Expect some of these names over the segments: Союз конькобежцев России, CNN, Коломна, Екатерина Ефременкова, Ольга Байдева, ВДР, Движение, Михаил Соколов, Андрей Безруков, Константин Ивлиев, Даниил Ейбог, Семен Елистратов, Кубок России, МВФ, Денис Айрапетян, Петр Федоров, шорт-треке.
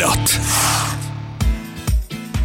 лед.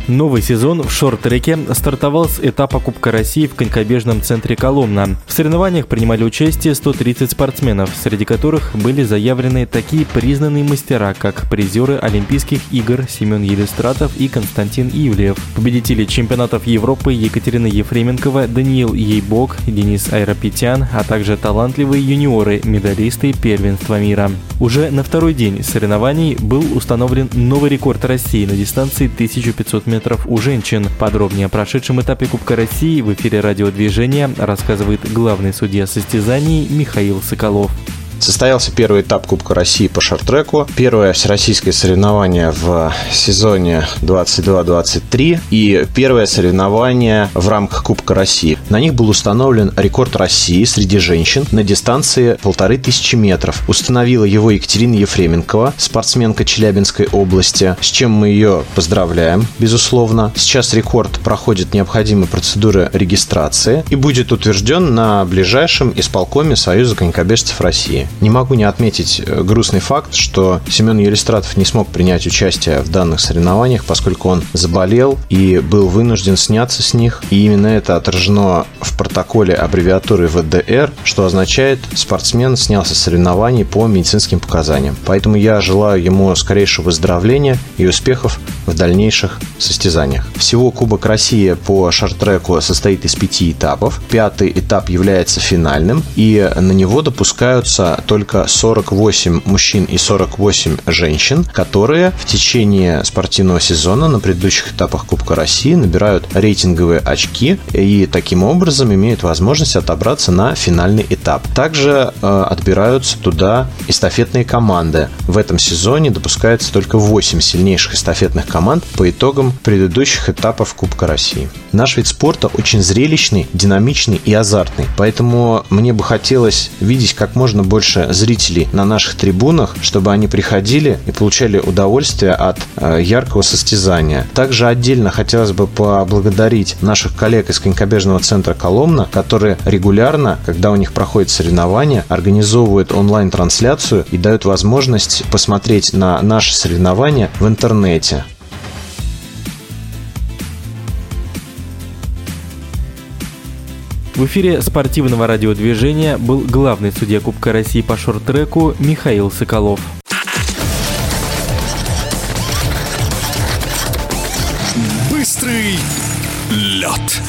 Новый сезон в шорт-треке стартовал с этапа Кубка России в конькобежном центре Коломна. В соревнованиях принимали участие 130 спортсменов, среди которых были заявлены такие признанные мастера, как призеры Олимпийских игр Семен Елистратов и Константин Ивлиев, победители чемпионатов Европы Екатерина Ефременкова, Даниил Ейбог, Денис Айрапетян, а также талантливые юниоры, медалисты первенства мира. Уже на второй день соревнований был установлен новый рекорд России на дистанции 1500 метров. У женщин. Подробнее о прошедшем этапе Кубка России в эфире радио «Движение» рассказывает главный судья состязаний Михаил Соколов. Состоялся первый этап Кубка России по шорт-треку. Первое всероссийское соревнование в сезоне 22-23 и первое соревнование в рамках Кубка России. На них был установлен рекорд России среди женщин на дистанции 1500 метров. Установила его Екатерина Ефременкова, спортсменка Челябинской области, с чем мы ее поздравляем, безусловно. Сейчас рекорд проходит необходимые процедуры регистрации и будет утвержден на ближайшем исполкоме Союза конькобежцев России. Не могу не отметить грустный факт, что Семен Елистратов не смог принять участие в данных соревнованиях, поскольку он заболел и был вынужден сняться с них. И именно это отражено в протоколе аббревиатуры ВДР, что означает «спортсмен снялся с соревнований по медицинским показаниям». Поэтому я желаю ему скорейшего выздоровления и успехов в дальнейших состязаниях. Всего Кубок России по шорт-треку состоит из 5 этапов. 5-й этап является финальным, и на него допускаются только 48 мужчин и 48 женщин, которые в течение спортивного сезона на предыдущих этапах Кубка России набирают рейтинговые очки и таким образом имеют возможность отобраться на финальный этап. Также отбираются туда эстафетные команды. В этом сезоне допускается только 8 сильнейших эстафетных команд по итогам предыдущих этапов Кубка России. Наш вид спорта очень зрелищный, динамичный и азартный, поэтому мне бы хотелось видеть как можно больше зрителей на наших трибунах, чтобы они приходили и получали удовольствие от яркого состязания. Также отдельно хотелось бы поблагодарить наших коллег из конькобежного центра Коломна, которые регулярно, когда у них проходят соревнования, организовывают онлайн-трансляцию и дают возможность посмотреть на наши соревнования в интернете. В эфире спортивного радиодвижения был главный судья Кубка России по шорт-треку Михаил Соколов. Быстрый лед.